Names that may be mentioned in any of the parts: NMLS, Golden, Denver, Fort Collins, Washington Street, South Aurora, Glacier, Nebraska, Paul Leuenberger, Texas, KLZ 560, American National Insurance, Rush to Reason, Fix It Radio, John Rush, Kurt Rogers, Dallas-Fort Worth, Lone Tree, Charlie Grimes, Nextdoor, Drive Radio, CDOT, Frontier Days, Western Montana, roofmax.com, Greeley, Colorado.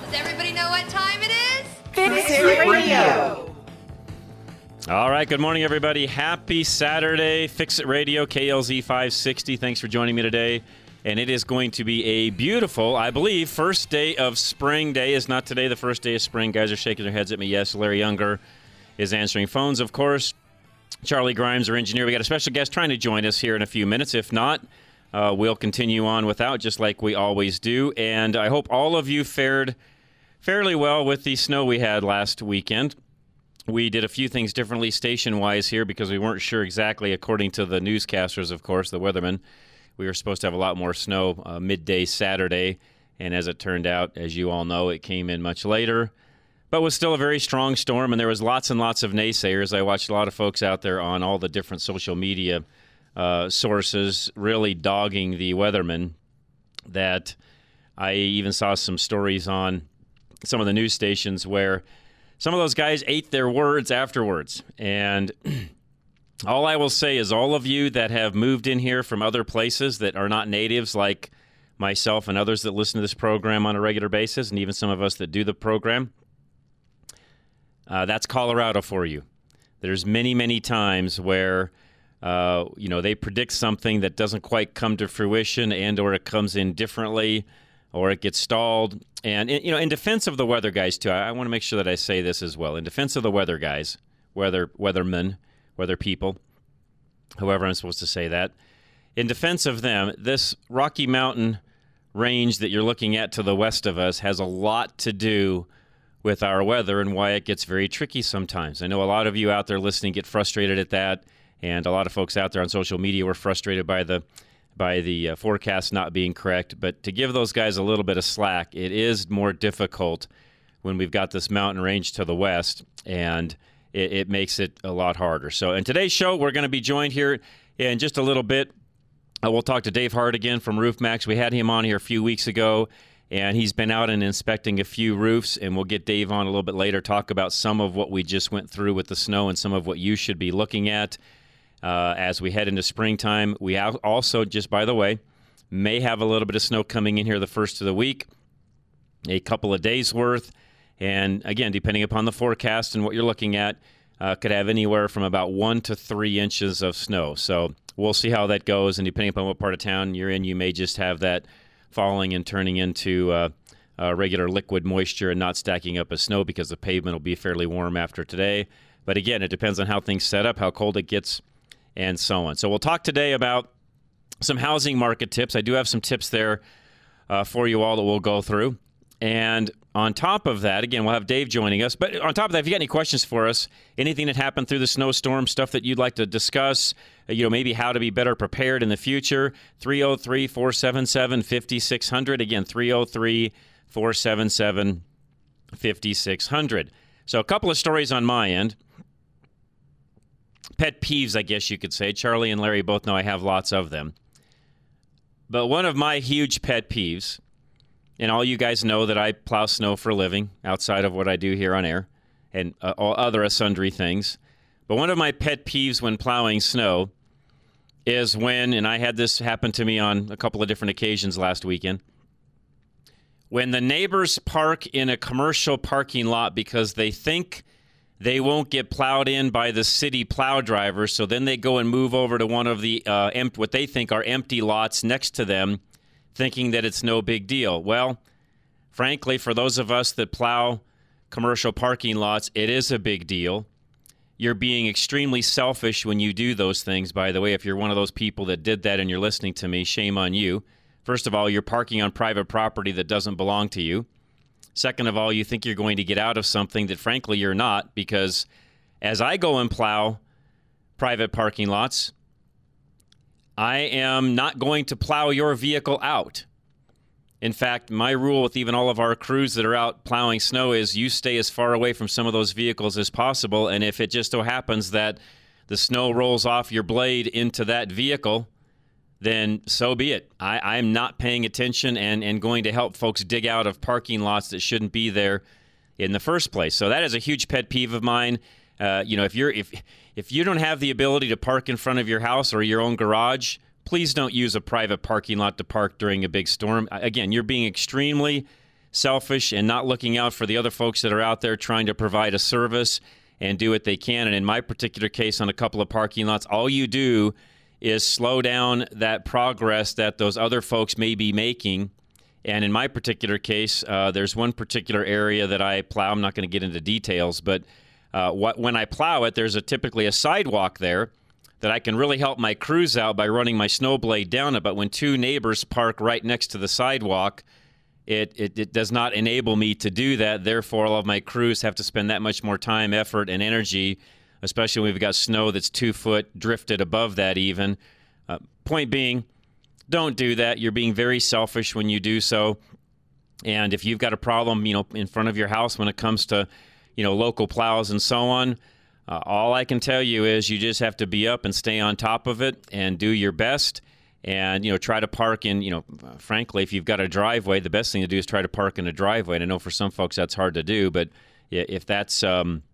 Does everybody know what time it is? Fix It Radio. All right, good morning, everybody. Happy Saturday. Fix It Radio, KLZ 560. Thanks for joining me today. And it is going to be a beautiful, I believe, first day of spring. Day is not today, the first day of spring. Guys are shaking their heads at me. Yes, Larry Younger is answering phones, of course. Charlie Grimes, our engineer. We got a special guest trying to join us here in a few minutes. If not, we'll continue on without, just like we always do. And I hope all of you fared fairly well with the snow we had last weekend. We did a few things differently station-wise here because we weren't sure exactly, according to the newscasters, of course, the weathermen. We were supposed to have a lot more snow midday Saturday. And as it turned out, as you all know, it came in much later. But was still a very strong storm, and there was lots and lots of naysayers. I watched a lot of folks out there on all the different social media sources really dogging the weathermen. That I even saw some stories on some of the news stations where some of those guys ate their words afterwards. And all I will say is all of you that have moved in here from other places that are not natives, like myself and others that listen to this program on a regular basis, and even some of us that do the program, that's Colorado for you. There's many, many times where they predict something that doesn't quite come to fruition, and or it comes in differently, or it gets stalled. And, in defense of the weather guys, too, I want to make sure that I say this as well. In defense of the weather guys, weathermen, weather people, however I'm supposed to say that, in defense of them, this Rocky Mountain range that you're looking at to the west of us has a lot to do with our weather and why it gets very tricky sometimes. I know a lot of you out there listening get frustrated at that. And a lot of folks out there on social media were frustrated by the forecast not being correct. But to give those guys a little bit of slack, it is more difficult when we've got this mountain range to the west, and it makes it a lot harder. So in today's show, we're going to be joined here in just a little bit. We'll talk to Dave Hart again from RoofMax. We had him on here a few weeks ago, and he's been out and inspecting a few roofs, and we'll get Dave on a little bit later, talk about some of what we just went through with the snow and some of what you should be looking at. As we head into springtime, we also, just by the way, may have a little bit of snow coming in here the first of the week, a couple of days worth. And again, depending upon the forecast and what you're looking at, could have anywhere from about 1 to 3 inches of snow. So we'll see how that goes. And depending upon what part of town you're in, you may just have that falling and turning into regular liquid moisture and not stacking up as snow because the pavement will be fairly warm after today. But again, it depends on how things set up, how cold it gets, and so on. So we'll talk today about some housing market tips. I do have some tips there for you all that we'll go through. And on top of that, again, we'll have Dave joining us. But on top of that, if you got any questions for us, anything that happened through the snowstorm, stuff that you'd like to discuss, maybe how to be better prepared in the future, 303-477-5600. Again, 303-477-5600. So a couple of stories on my end. Pet peeves, I guess you could say. Charlie and Larry both know I have lots of them. But one of my huge pet peeves, and all you guys know that I plow snow for a living outside of what I do here on air and all other sundry things. But one of my pet peeves when plowing snow is when, and I had this happen to me on a couple of different occasions last weekend, when the neighbors park in a commercial parking lot because they think they won't get plowed in by the city plow driver, so then they go and move over to one of the what they think are empty lots next to them, thinking that it's no big deal. Well, frankly, for those of us that plow commercial parking lots, it is a big deal. You're being extremely selfish when you do those things, by the way. If you're one of those people that did that and you're listening to me, shame on you. First of all, you're parking on private property that doesn't belong to you. Second of all, you think you're going to get out of something that, frankly, you're not, because as I go and plow private parking lots, I am not going to plow your vehicle out. In fact, my rule with even all of our crews that are out plowing snow is you stay as far away from some of those vehicles as possible. And if it just so happens that the snow rolls off your blade into that vehicle, then so be it. I'm not paying attention and going to help folks dig out of parking lots that shouldn't be there in the first place. So that is a huge pet peeve of mine. You know, if you don't have the ability to park in front of your house or your own garage, please don't use a private parking lot to park during a big storm. Again, you're being extremely selfish and not looking out for the other folks that are out there trying to provide a service and do what they can. And in my particular case, on a couple of parking lots, all you do is slow down that progress that those other folks may be making. And in my particular case, there's one particular area that I plow. I'm not going to get into details, but when I plow it, there's typically a sidewalk there that I can really help my crews out by running my snowblade down it. But when two neighbors park right next to the sidewalk, it does not enable me to do that. Therefore, all of my crews have to spend that much more time, effort, and energy, especially when we've got snow that's 2 foot drifted above that even. Point being, don't do that. You're being very selfish when you do so. And if you've got a problem, you know, in front of your house when it comes to, you know, local plows and so on, all I can tell you is you just have to be up and stay on top of it and do your best. And, you know, try to park in, you know, frankly, if you've got a driveway, the best thing to do is try to park in a driveway. And I know for some folks that's hard to do, but if that's an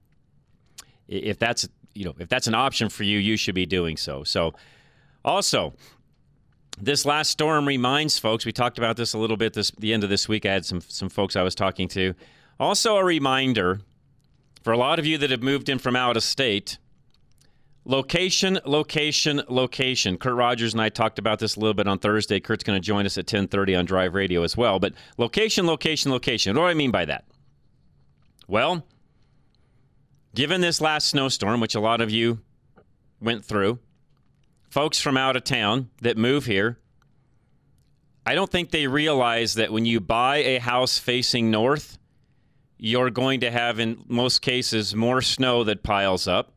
option for you, you should be doing so. So also, this last storm reminds folks, we talked about this a little bit the end of this week. I had some folks I was talking to. Also a reminder for a lot of you that have moved in from out of state, location, location, location. Kurt Rogers and I talked about this a little bit on Thursday. Kurt's going to join us at 10:30 on Drive Radio as well. But location, location, location. What do I mean by that? Well, given this last snowstorm, which a lot of you went through, folks from out of town that move here, I don't think they realize that when you buy a house facing north, you're going to have, in most cases, more snow that piles up.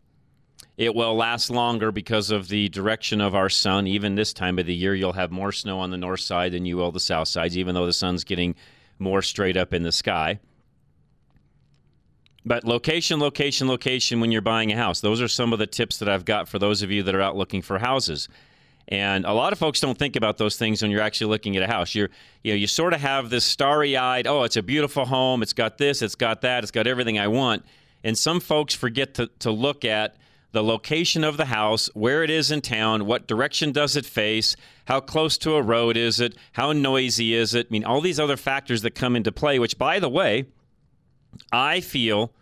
It will last longer because of the direction of our sun. Even this time of the year, you'll have more snow on the north side than you will the south sides, even though the sun's getting more straight up in the sky. But location, location, location when you're buying a house. Those are some of the tips that I've got for those of you that are out looking for houses. And a lot of folks don't think about those things when you're actually looking at a house. You sort of have this starry-eyed, oh, it's a beautiful home. It's got this, it's got that, it's got everything I want. And some folks forget to look at the location of the house, where it is in town, what direction does it face, how close to a road is it, how noisy is it. I mean, all these other factors that come into play, which, by the way, I feel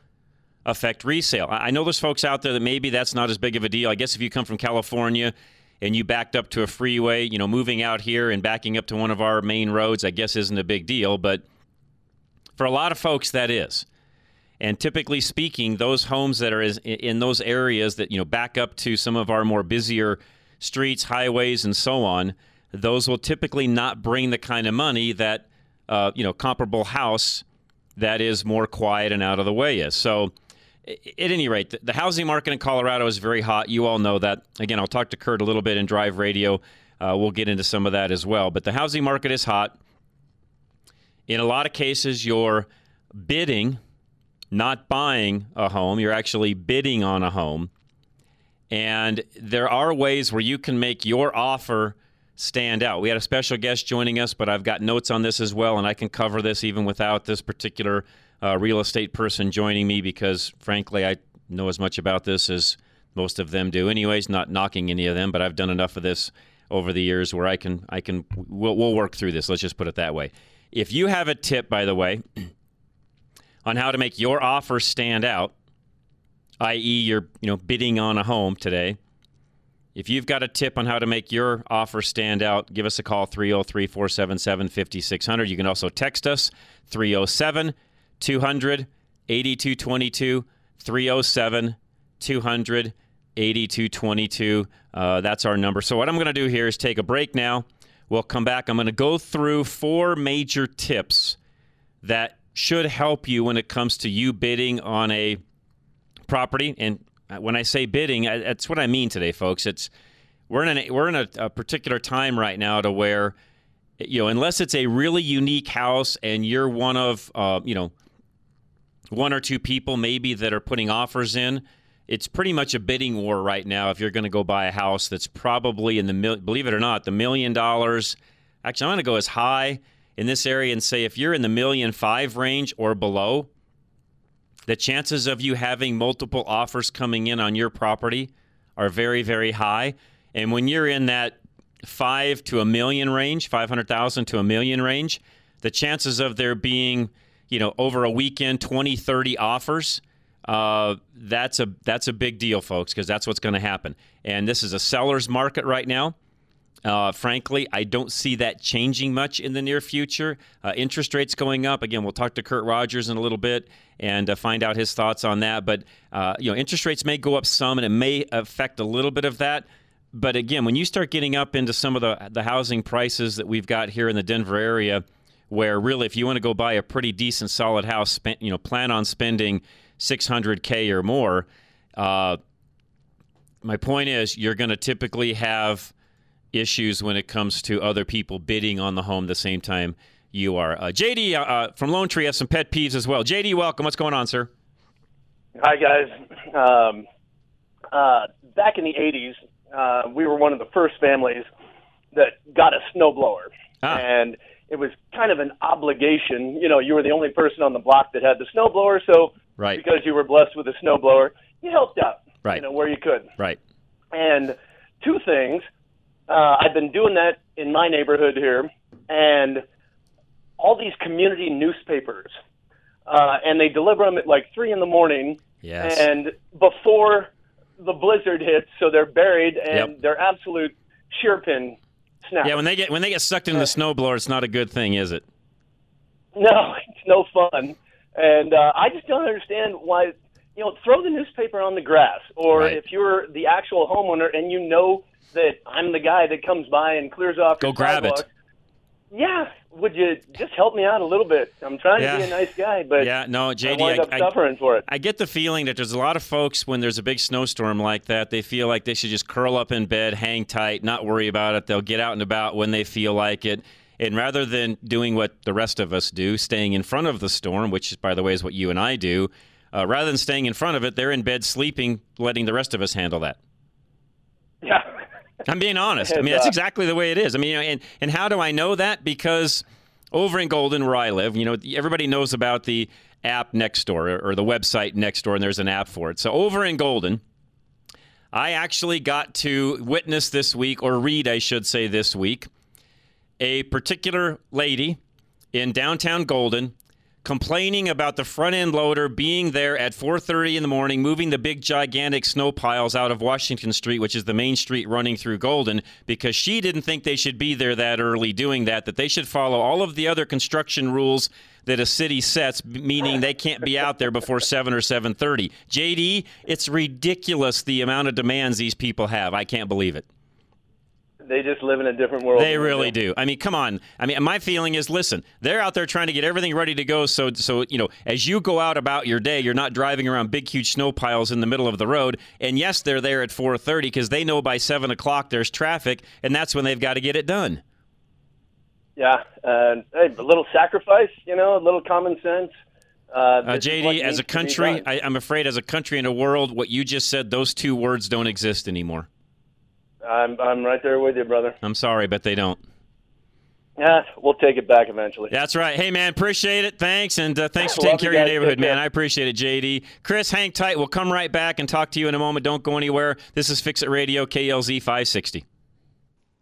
affect resale. I know there's folks out there that maybe that's not as big of a deal. I guess if you come from California and you backed up to a freeway, you know, moving out here and backing up to one of our main roads, I guess isn't a big deal. But for a lot of folks, that is. And typically speaking, those homes that are in those areas that, you know, back up to some of our more busier streets, highways, and so on, those will typically not bring the kind of money that, comparable house that is more quiet and out of the way is. So at any rate, the housing market in Colorado is very hot. You all know that. Again, I'll talk to Kurt a little bit in Drive Radio. We'll get into some of that as well. But the housing market is hot. In a lot of cases, you're bidding, not buying a home. You're actually bidding on a home. And there are ways where you can make your offer stand out. We had a special guest joining us, but I've got notes on this as well, and I can cover this even without this particular real estate person joining me because, frankly, I know as much about this as most of them do. Anyways, not knocking any of them, but I've done enough of this over the years where we'll work through this. Let's just put it that way. If you have a tip, by the way, on how to make your offer stand out, i.e. you're bidding on a home today. If you've got a tip on how to make your offer stand out, give us a call, 303-477-5600. You can also text us, 307-200-8222, 307-200-8222. That's our number. So what I'm going to do here is take a break now. We'll come back. I'm going to go through four major tips that should help you when it comes to you bidding on a property. And when I say bidding, that's what I mean today, folks. We're in a particular time right now to where you know, unless it's a really unique house and you're one of, you know, one or two people maybe that are putting offers in, it's pretty much a bidding war right now. If you're going to go buy a house that's probably in the, believe it or not, the $1 million. Actually, I'm going to go as high in this area and say if you're in the $1.5 million range or below, the chances of you having multiple offers coming in on your property are very, very high. And when you're in that $5 to $1 million range, 500,000 to $1 million range, the chances of there being, you know, over a weekend, 20, 30 offers, that's a big deal, folks, because that's what's going to happen. And this is a seller's market right now. Frankly, I don't see that changing much in the near future. Interest rates going up. Again, we'll talk to Kurt Rogers in a little bit and find out his thoughts on that. But, you know, interest rates may go up some, and it may affect a little bit of that. But, again, when you start getting up into some of the housing prices that we've got here in the Denver area, where really if you want to go buy a pretty decent, solid house, you know, plan on spending $600K or more, my point is you're going to typically have issues when it comes to other people bidding on the home the same time you are. JD from Lone Tree has some pet peeves as well. JD, welcome. What's going on, sir? Hi, guys. Back in the 80s, we were one of the first families that got a snowblower. Ah. And it was kind of an obligation. You know, you were the only person on the block that had the snowblower, so right. Because you were blessed with a snowblower, you helped out, right. You know, where you could. Right. And two things. I've been doing that in my neighborhood here, and all these community newspapers, and they deliver them at like 3 in the morning, yes. And before the blizzard hits, so they're buried, and yep. They're absolute shearpin snaps. Yeah, when they get sucked into the snowblower, it's not a good thing, is it? No, it's no fun, and I just don't understand why, you know, throw the newspaper on the grass, or right. If you're the actual homeowner and you know that I'm the guy that comes by and clears off your sidewalk. Go grab it. Yeah, would you just help me out a little bit? I'm trying to be a nice guy, but yeah, no, JD, I wind up suffering for it. I get the feeling that there's a lot of folks, when there's a big snowstorm like that, they feel like they should just curl up in bed, hang tight, not worry about it. They'll get out and about when they feel like it. And rather than doing what the rest of us do, staying in front of the storm, which, by the way, is what you and I do, rather than staying in front of it, they're in bed sleeping, letting the rest of us handle that. Yeah. I'm being honest. I mean, that's exactly the way it is. I mean, you know, and how do I know that? Because over in Golden, where I live, you know, everybody knows about the app Nextdoor or the website Nextdoor, and there's an app for it. So over in Golden, I actually got to witness this week, or read, I should say, this week, a particular lady in downtown Golden complaining about the front-end loader being there at 4:30 in the morning, moving the big, gigantic snow piles out of Washington Street, which is the main street running through Golden, because she didn't think they should be there that early doing that they should follow all of the other construction rules that a city sets, meaning they can't be out there before 7 or 7:30. JD, it's ridiculous the amount of demands these people have. I can't believe it. They just live in a different world. They really do. I mean, come on. I mean, my feeling is, listen, they're out there trying to get everything ready to go. So you know, as you go out about your day, you're not driving around big, huge snow piles in the middle of the road. And yes, they're there at 4:30 because they know by 7 o'clock there's traffic, and that's when they've got to get it done. Yeah. A little sacrifice, you know, a little common sense. JD, as a country, I'm afraid as a country and a world, what you just said, those two words don't exist anymore. I'm right there with you, brother. I'm sorry, but they don't. Yeah, we'll take it back eventually. That's right. Hey, man, appreciate it. Thanks, and thanks for taking care of your neighborhood, man. I appreciate it, JD. Chris, hang tight. We'll come right back and talk to you in a moment. Don't go anywhere. This is Fix It Radio, KLZ 560.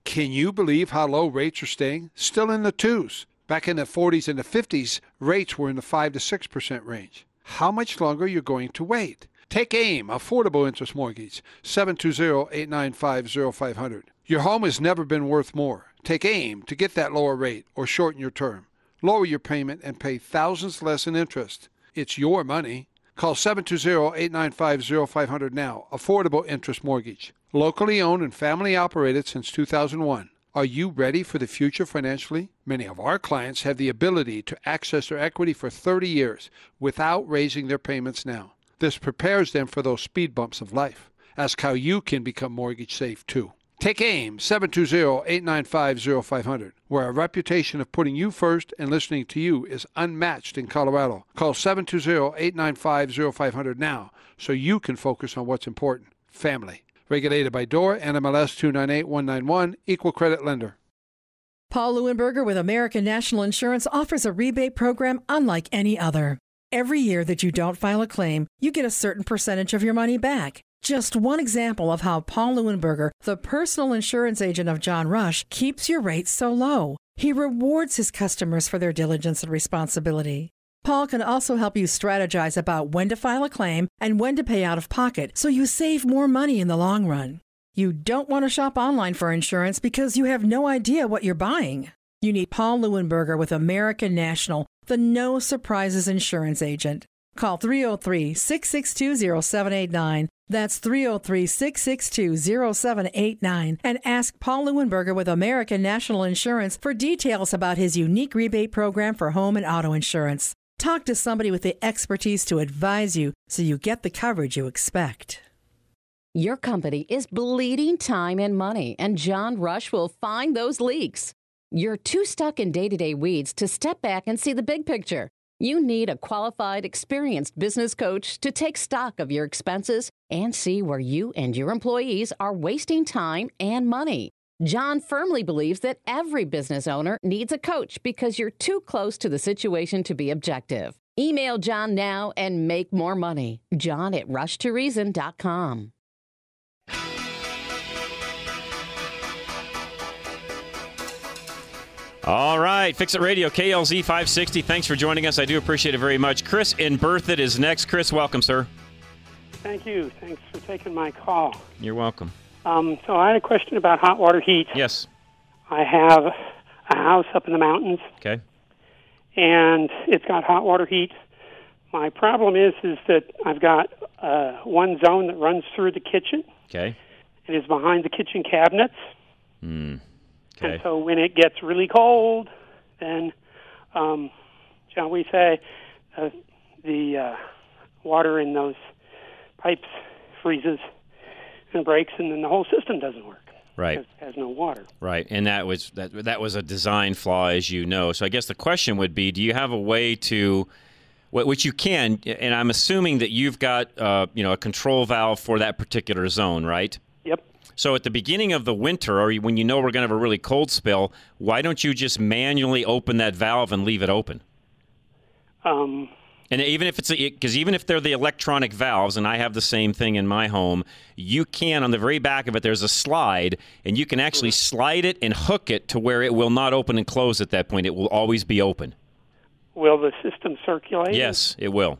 Can you believe how low rates are staying? Still in the 2s. Back in the 40s and the 50s, rates were in the 5 to 6% range. How much longer are you going to wait? Take AIM, Affordable Interest Mortgage, 720-895-0500. Your home has never been worth more. Take AIM to get that lower rate or shorten your term. Lower your payment and pay thousands less in interest. It's your money. Call 720-895-0500 now, Affordable Interest Mortgage. Locally owned and family operated since 2001. Are you ready for the future financially? Many of our clients have the ability to access their equity for 30 years without raising their payments now. This prepares them for those speed bumps of life. Ask how you can become mortgage safe, too. Take AIM, 720-895-0500, where our reputation of putting you first and listening to you is unmatched in Colorado. Call 720-895-0500 now so you can focus on what's important, family. Regulated by DOR, NMLS 298191, Equal Credit Lender. Paul Leuenberger with American National Insurance offers a rebate program unlike any other. Every year that you don't file a claim, you get a certain percentage of your money back. Just one example of how Paul Leuenberger, the personal insurance agent of John Rush, keeps your rates so low. He rewards his customers for their diligence and responsibility. Paul can also help you strategize about when to file a claim and when to pay out of pocket so you save more money in the long run. You don't want to shop online for insurance because you have no idea what you're buying. You need Paul Leuenberger with American National, the No Surprises Insurance Agent. Call 303-662-0789. That's 303-662-0789. And ask Paul Leuenberger with American National Insurance for details about his unique rebate program for home and auto insurance. Talk to somebody with the expertise to advise you so you get the coverage you expect. Your company is bleeding time and money, and John Rush will find those leaks. You're too stuck in day-to-day weeds to step back and see the big picture. You need a qualified, experienced business coach to take stock of your expenses and see where you and your employees are wasting time and money. John firmly believes that every business owner needs a coach because you're too close to the situation to be objective. Email John now and make more money. John at rushtoreason.com. All right, Fix It Radio, KLZ 560. Thanks for joining us. I do appreciate it very much. Chris in Berthoud is next. Chris, welcome, sir. Thank you. Thanks for taking my call. You're welcome. So I had a question about hot water heat. Yes. I have a house up in the mountains. Okay. And it's got hot water heat. My problem is that I've got one zone that runs through the kitchen. Okay. It is behind the kitchen cabinets. Hmm. Okay. And so when it gets really cold, then, shall we say, the water in those pipes freezes and breaks, and then the whole system doesn't work. Right. Because it has no water. Right. And that was a design flaw, as you know. So I guess the question would be, do you have a way to, which you can, and I'm assuming that you've got a control valve for that particular zone, right? Yep. So at the beginning of the winter, or when you know we're going to have a really cold spell, why don't you just manually open that valve and leave it open? And even if it's because even if they're the electronic valves, and I have the same thing in my home, you can, on the very back of it, there's a slide, and you can actually slide it and hook it to where it will not open and close at that point. It will always be open. Will the system circulate? Yes, it will.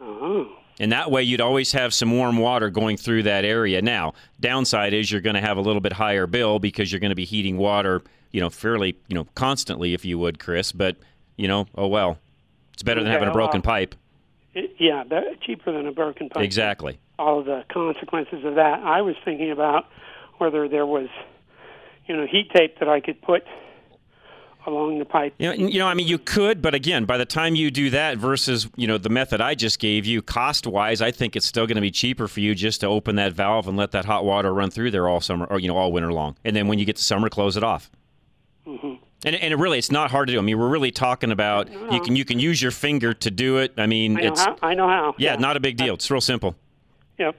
Oh. And that way, you'd always have some warm water going through that area. Now, downside is you're going to have a little bit higher bill because you're going to be heating water, fairly, constantly, if you would, Chris. But, oh well. It's better than having a broken pipe. Yeah, cheaper than a broken pipe. Exactly. All of the consequences of that. I was thinking about whether there was, heat tape that I could put along the pipe. You could, but again, by the time you do that versus, the method I just gave you, cost-wise, I think it's still going to be cheaper for you just to open that valve and let that hot water run through there all summer, or, all winter long. And then when you get to summer, close it off. Mm-hmm. And it really, it's not hard to do. I mean, we're really talking about you can use your finger to do it. I mean, I know how. Yeah, not a big deal. It's real simple. Yep.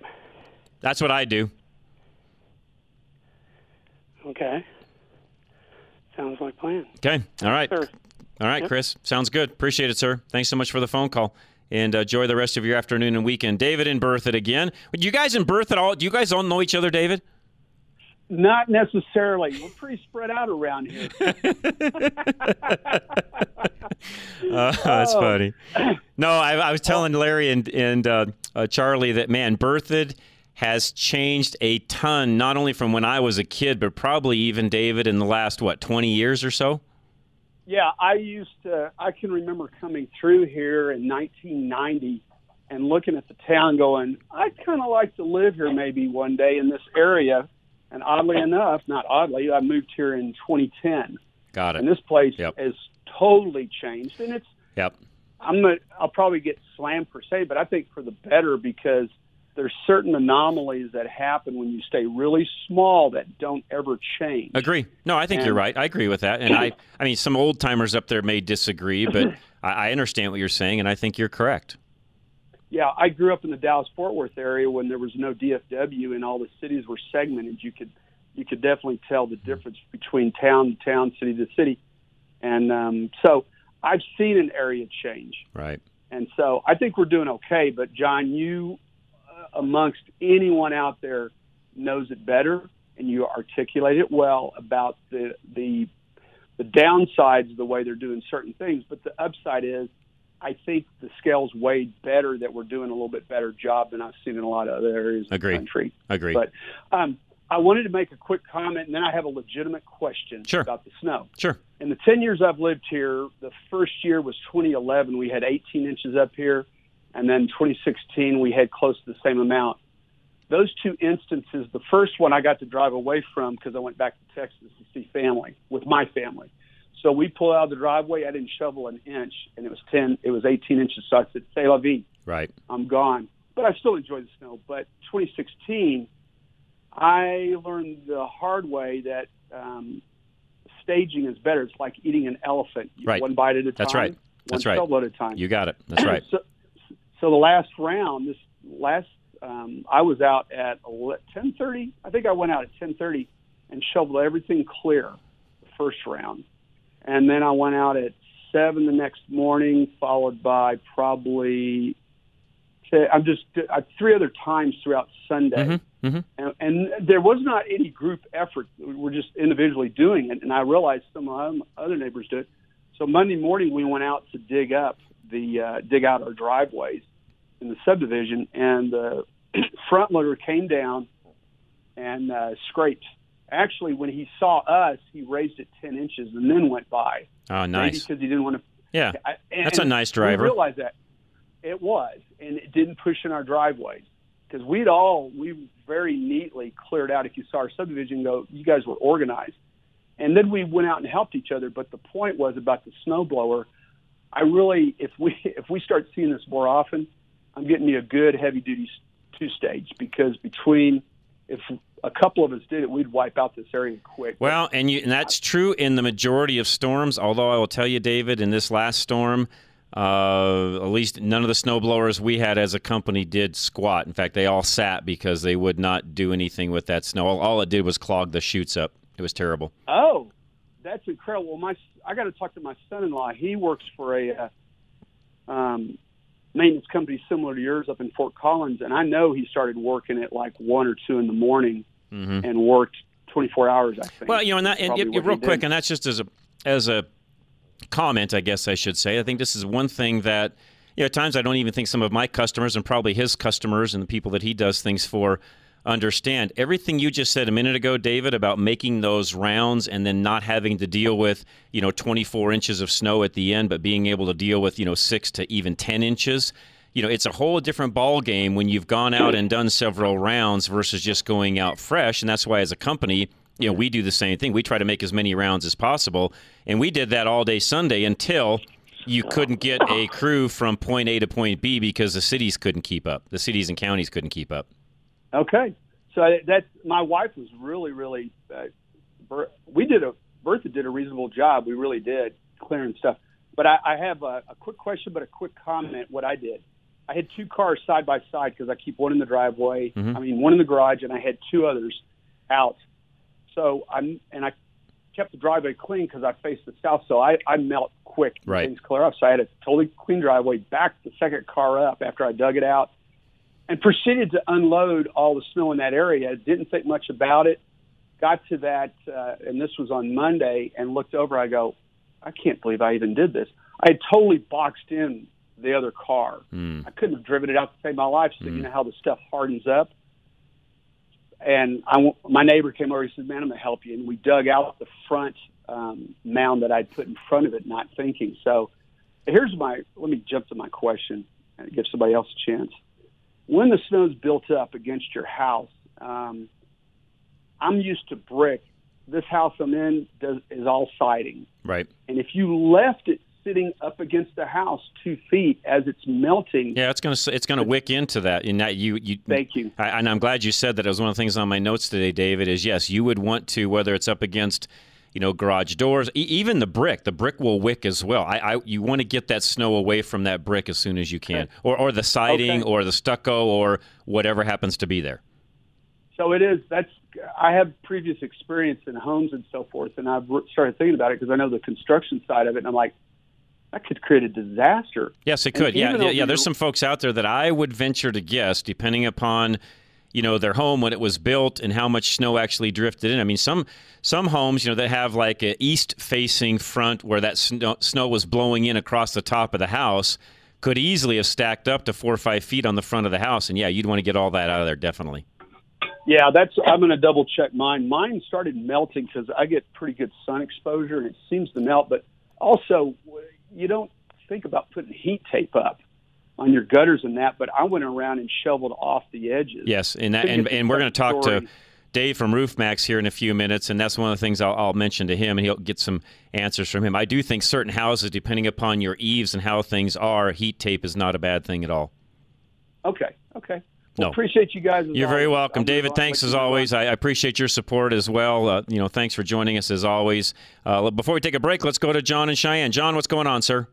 That's what I do. Okay. Sounds like plan. Okay. All right. Sure. All right, yep. Chris. Sounds good. Appreciate it, sir. Thanks so much for the phone call. And enjoy the rest of your afternoon and weekend. David in Berthoud again. You guys in Berthoud all? Do you guys all know each other, David? Not necessarily. We're pretty spread out around here. That's funny. No, I was telling Larry and Charlie that, man, Berthoud has changed a ton, not only from when I was a kid, but probably even, David, in the last, 20 years or so? Yeah, I can remember coming through here in 1990 and looking at the town going, I'd kind of like to live here maybe one day in this area. And not oddly, I moved here in 2010. Got it. And this place has totally changed. And it's, I'll probably get slammed per se, but I think for the better because there's certain anomalies that happen when you stay really small that don't ever change. Agree. No, I think you're right. I agree with that. And I mean, some old timers up there may disagree, but I understand what you're saying, and I think you're correct. Yeah, I grew up in the Dallas-Fort Worth area when there was no DFW and all the cities were segmented. You could definitely tell the difference between town to town, city to city. And so I've seen an area change. Right. And so I think we're doing okay. But, John, you, amongst anyone out there, knows it better, and you articulate it well about the downsides of the way they're doing certain things. But the upside is, I think the scale's way better, that we're doing a little bit better job than I've seen in a lot of other areas of the country. Agreed. But I wanted to make a quick comment, and then I have a legitimate question about the snow. Sure. In the 10 years I've lived here, the first year was 2011. We had 18 inches up here, and then 2016 we had close to the same amount. Those two instances, the first one I got to drive away from because I went back to Texas to see family, with my family. So we pulled out of the driveway. I didn't shovel an inch, and it was 18 inches. So I said, "C'est la vie." Right. I'm gone. But I still enjoy the snow. But 2016, I learned the hard way that staging is better. It's like eating an elephant. Right. One bite at a time. That's right. That's right. One shell load at a time. You got it. That's right. So the last round, I was out at 10:30. I think I went out at 10:30 and shoveled everything clear the first round. And then I went out at 7 the next morning, followed by probably three other times throughout Sunday. Mm-hmm, mm-hmm. And there was not any group effort. We're just individually doing it. And I realized some of my other neighbors did. So Monday morning we went out to dig out our driveways in the subdivision, and the front loader came down and scraped. Actually, when he saw us, he raised it 10 inches and then went by. Oh, nice. Maybe because he didn't want to. Yeah, that's a nice driver. I realized that. It was, and it didn't push in our driveways. Because we very neatly cleared out. If you saw our subdivision go, you guys were organized. And then we went out and helped each other. But the point was about the snowblower. I really, if we start seeing this more often, I'm getting me a good heavy-duty two-stage, because between – if a couple of us did it, we'd wipe out this area quick. Well, and that's true in the majority of storms, although I will tell you, David, in this last storm, at least none of the snowblowers we had as a company did squat. In fact, they all sat because they would not do anything with that snow. All it did was clog the chutes up. It was terrible. Oh, that's incredible. Well, I got to talk to my son-in-law. He works for a maintenance company similar to yours up in Fort Collins, and I know he started working at like 1 or 2 in the morning, mm-hmm. and worked 24 hours, I think. Well, you know, and real quick, and that's just as a comment, I guess I should say. I think this is one thing that, you know, at times I don't even think some of my customers, and probably his customers and the people that he does things for, understand. Everything you just said a minute ago, David, about making those rounds and then not having to deal with, you know, 24 inches of snow at the end, but being able to deal with, you know, 6 to even 10 inches. You know, it's a whole different ball game when you've gone out and done several rounds versus just going out fresh. And that's why, as a company, you know, we do the same thing. We try to make as many rounds as possible. And we did that all day Sunday until you couldn't get a crew from point A to point B because the cities couldn't keep up. The cities and counties couldn't keep up. Okay, so that's, my wife was really, really. Bertha did a reasonable job. We really did clearing stuff. But I have a quick question, but a quick comment. What I did, I had 2 cars side by side because I keep one in the driveway. Mm-hmm. I mean, one in the garage, and I had 2 others out. So I kept the driveway clean because I faced the south, so I melt quick. Right. Things clear up. So I had a totally clean driveway. Backed the second car up after I dug it out, and proceeded to unload all the snow in that area. Didn't think much about it. Got to that, and this was on Monday, and looked over. I go, I can't believe I even did this. I had totally boxed in the other car. Mm. I couldn't have driven it out to save my life. So you know how the stuff hardens up. And my neighbor came over. He said, "Man, I'm gonna help you." And we dug out the front mound that I'd put in front of it, not thinking. So let me jump to my question and give somebody else a chance. When the snow's built up against your house, I'm used to brick. This house I'm in is all siding. Right. And if you left it sitting up against the house 2 feet as it's melting. Yeah, it's gonna wick into that. And that thank you. And I'm glad you said that. It was one of the things on my notes today, David. Is yes, you would want to, whether it's up against, garage doors, even the brick will wick as well. You want to get that snow away from that brick as soon as you can, or the siding, or the stucco, or whatever happens to be there. So it is. I have previous experience in homes and so forth, and I've started thinking about it because I know the construction side of it, and I'm like, that could create a disaster. Yes, it could. Yeah. There's some folks out there that I would venture to guess, depending upon their home when it was built and how much snow actually drifted in. I mean, some homes, that have like an east-facing front where that snow was blowing in across the top of the house could easily have stacked up to 4 or 5 feet on the front of the house, and yeah, you'd want to get all that out of there, definitely. Yeah, I'm going to double check mine. Mine started melting because I get pretty good sun exposure and it seems to melt. But also, you don't think about putting heat tape up on your gutters and that. But I went around and shoveled off the edges. Yes, and we're going to talk to Dave from RoofMax here in a few minutes, and that's one of the things I'll mention to him, and he'll get some answers from him. I do think certain houses, depending upon your eaves and how things are, heat tape is not a bad thing at all. Okay. Well, appreciate you guys. You're very welcome. David, thanks as always. I appreciate your support as well. Thanks for joining us as always. Before we take a break, let's go to John in Cheyenne. John, what's going on, sir?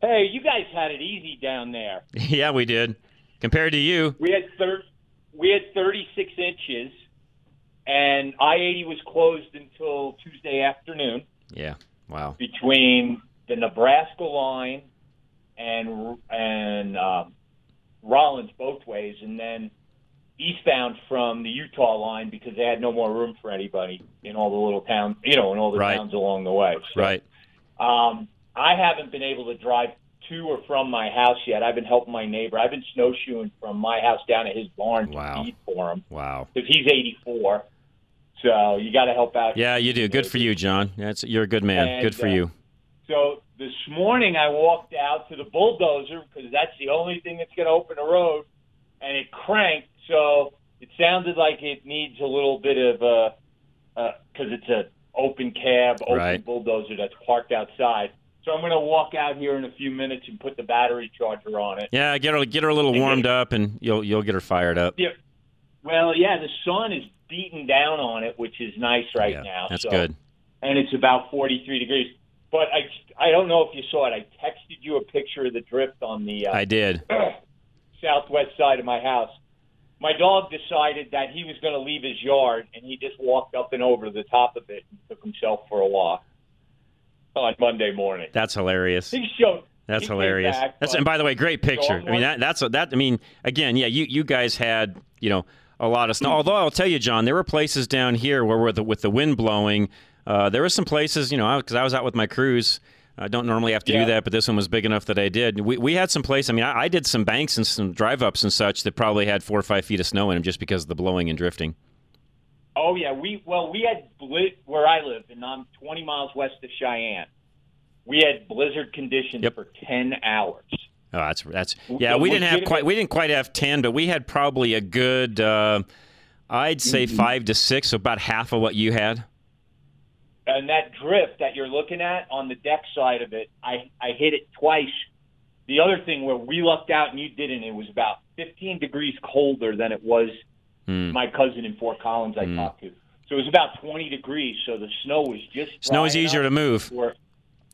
Hey, you guys had it easy down there. Yeah, we did. Compared to you. We had 36 inches, and I-80 was closed until Tuesday afternoon. Yeah, wow. Between the Nebraska line and Rollins both ways, and then eastbound from the Utah line because they had no more room for anybody in all the little towns, in all the towns along the way. So, I haven't been able to drive to or from my house yet. I've been helping my neighbor. I've been snowshoeing from my house down at his barn to feed for him. Wow. Because he's 84, so you got to help out. Yeah, you do. Good for you, John. You're a good man. And, good for you. So this morning I walked out to the bulldozer because that's the only thing that's going to open the road, and it cranked. So it sounded like it needs a little bit of because it's an open cab, bulldozer that's parked outside. So I'm going to walk out here in a few minutes and put the battery charger on it. Yeah, get her a little warmed up, and you'll get her fired up. Yeah. Well, yeah, the sun is beating down on it, which is nice now. That's good. And it's about 43 degrees. But I don't know if you saw it. I texted you a picture of the drift on the I did. Southwest side of my house. My dog decided that he was going to leave his yard, and he just walked up and over the top of it and took himself for a walk on Monday morning. That's hilarious. That's hilarious. And by the way, great picture. I mean, you guys had, a lot of snow. Although I'll tell you, John, there were places down here where with the wind blowing, there were some places, because I was out with my crews. I don't normally have to do that, but this one was big enough that I did. We had some places. I mean, I did some banks and some drive-ups and such that probably had 4 or 5 feet of snow in them just because of the blowing and drifting. Oh, yeah. We had blizzard where I live, and I'm 20 miles west of Cheyenne. We had blizzard conditions for 10 hours. Oh, that's yeah. We didn't quite have 10, but we had probably a good, I'd say 5 to 6, so about half of what you had. And that drift that you're looking at on the deck side of it, I hit it twice. The other thing where we lucked out and you didn't, it was about 15 degrees colder than it was my cousin in Fort Collins I talked to. So it was about 20 degrees, so the snow was just snow was easier to move.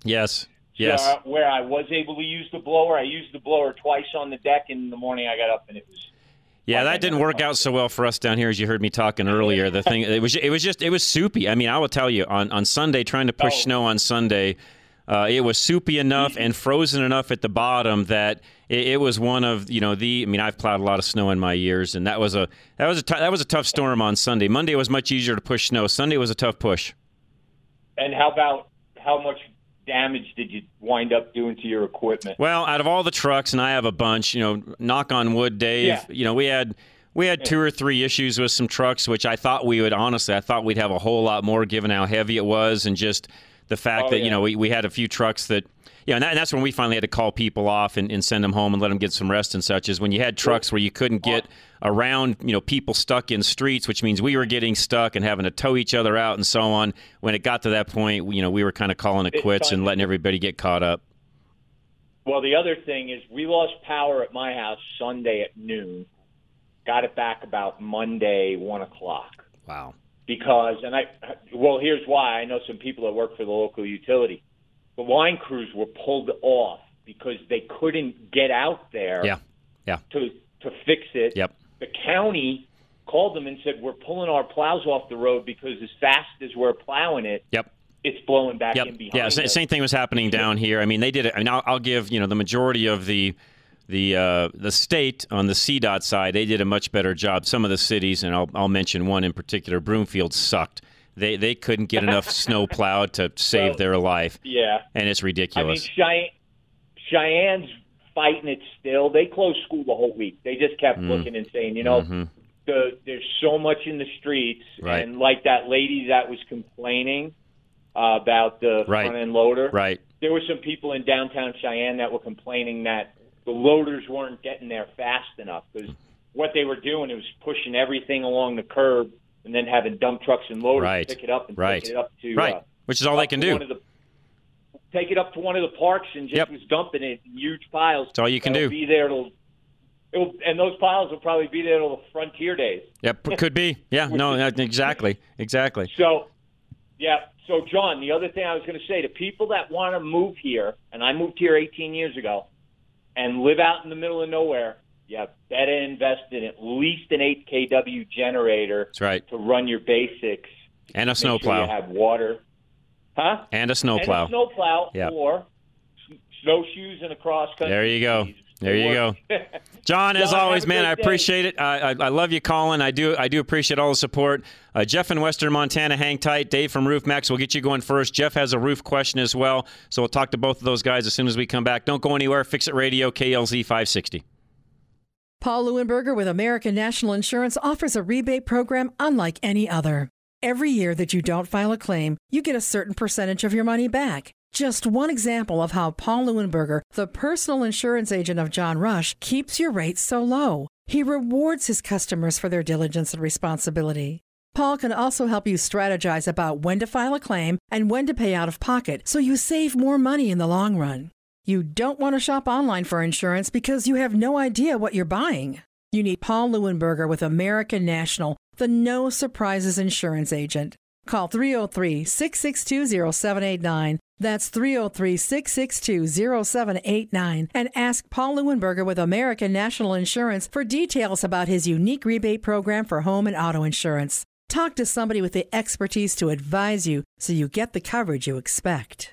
Yes. So where I was able to use the blower, I used the blower twice on the deck, and in the morning I got up and it was... Yeah, that didn't work out so well for us down here, as you heard me talking earlier. The thing it was soupy. I mean, I will tell you, on Sunday, trying to push snow on Sunday, it was soupy enough and frozen enough at the bottom that it was one of I mean, I've plowed a lot of snow in my years, and that was a tough storm on Sunday. Monday was much easier to push snow. Sunday was a tough push. And how about how much damage did you wind up doing to your equipment? Well, out of all the trucks, and I have a bunch, knock on wood, Dave, we had 2 or 3 issues with some trucks, which I thought we'd have a whole lot more given how heavy it was and just The fact that, you know, we had a few trucks that, you know, and that's when we finally had to call people off and send them home and let them get some rest and such, is when you had trucks where you couldn't get around, you know, people stuck in streets, which means we were getting stuck and having to tow each other out and so on. When it got to that point, you know, we were kind of calling it quits and letting everybody get caught up. Well, the other thing is we lost power at my house Sunday at noon, got it back about Monday, 1 o'clock. Wow. Because, and well, here's why. I know some people that work for the local utility. The line crews were pulled off because they couldn't get out there to fix it. Yep. The county called them and said, we're pulling our plows off the road because as fast as we're plowing it, it's blowing back in behind us. Yeah, same thing was happening down here. I mean, they did it. I mean, I'll give, you know, the majority of the state on the CDOT side, they did a much better job. Some of the cities, and I'll mention one in particular, Broomfield sucked. They couldn't get enough snow plowed to save their life. Yeah, and it's ridiculous. I mean, Cheyenne's fighting it still. They closed school the whole week. They just kept looking and saying, you know, there's so much in the streets, and like that lady that was complaining about the front end loader. Right. There were some people in downtown Cheyenne that were complaining that the loaders weren't getting there fast enough, because what they were doing was pushing everything along the curb and then having dump trucks and loaders pick it up and take it up to which is all they can do. Take it up to one of the parks and just was dumping it in huge piles. That's all you can do. Be there till, and those piles will probably be there till the Frontier Days. Yep, could be. Yeah, no, exactly. So, so John, the other thing I was going to say to people that want to move here, and I moved here 18 years ago, and live out in the middle of nowhere, you better invest in at least an 8 kW generator to run your basics. And a snowplow. Sure you have water. Huh? And a snowplow. Or snowshoes and a cross-country. There you go. There you go. John, as always, man, I appreciate it. I love you calling. I do appreciate all the support. Jeff in Western Montana, hang tight. Dave from RoofMax, we'll get you going first. Jeff has a roof question as well, so we'll talk to both of those guys as soon as we come back. Don't go anywhere. Fix It Radio, KLZ 560. Paul Leuenberger with American National Insurance offers a rebate program unlike any other. Every year that you don't file a claim, you get a certain percentage of your money back. Just one example of how Paul Leuenberger, the personal insurance agent of John Rush, keeps your rates so low. He rewards his customers for their diligence and responsibility. Paul can also help you strategize about when to file a claim and when to pay out of pocket so you save more money in the long run. You don't want to shop online for insurance because you have no idea what you're buying. You need Paul Leuenberger with American National, the no surprises insurance agent. Call 303-662-0789. That's 303-662-0789. And ask Paul Leuenberger with American National Insurance for details about his unique rebate program for home and auto insurance. Talk to somebody with the expertise to advise you so you get the coverage you expect.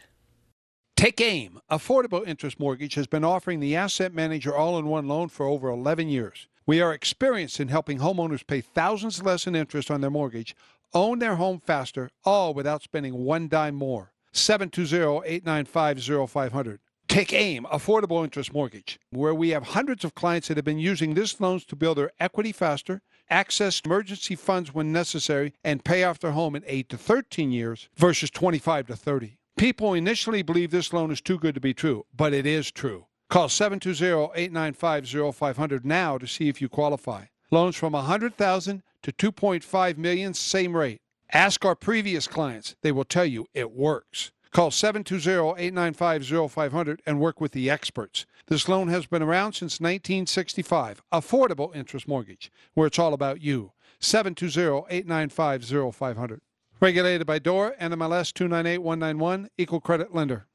Take aim. Affordable Interest Mortgage has been offering the Asset Manager all-in-one loan for over 11 years. We are experienced in helping homeowners pay thousands less in interest on their mortgage, own their home faster, all without spending one dime more. 720-895-0500. Take aim, Affordable Interest Mortgage, where we have hundreds of clients that have been using this loans to build their equity faster, access emergency funds when necessary, and pay off their home in 8 to 13 years versus 25 to 30. People initially believe this loan is too good to be true, but it is true. Call 720-895-0500 now to see if you qualify. Loans from $100,000 to $2.5 million, same rate. Ask our previous clients. They will tell you it works. Call 720-895-0500 and work with the experts. This loan has been around since 1965. Affordable Interest Mortgage, where it's all about you. 720-895-0500. Regulated by DORA, NMLS 298191, Equal Credit Lender.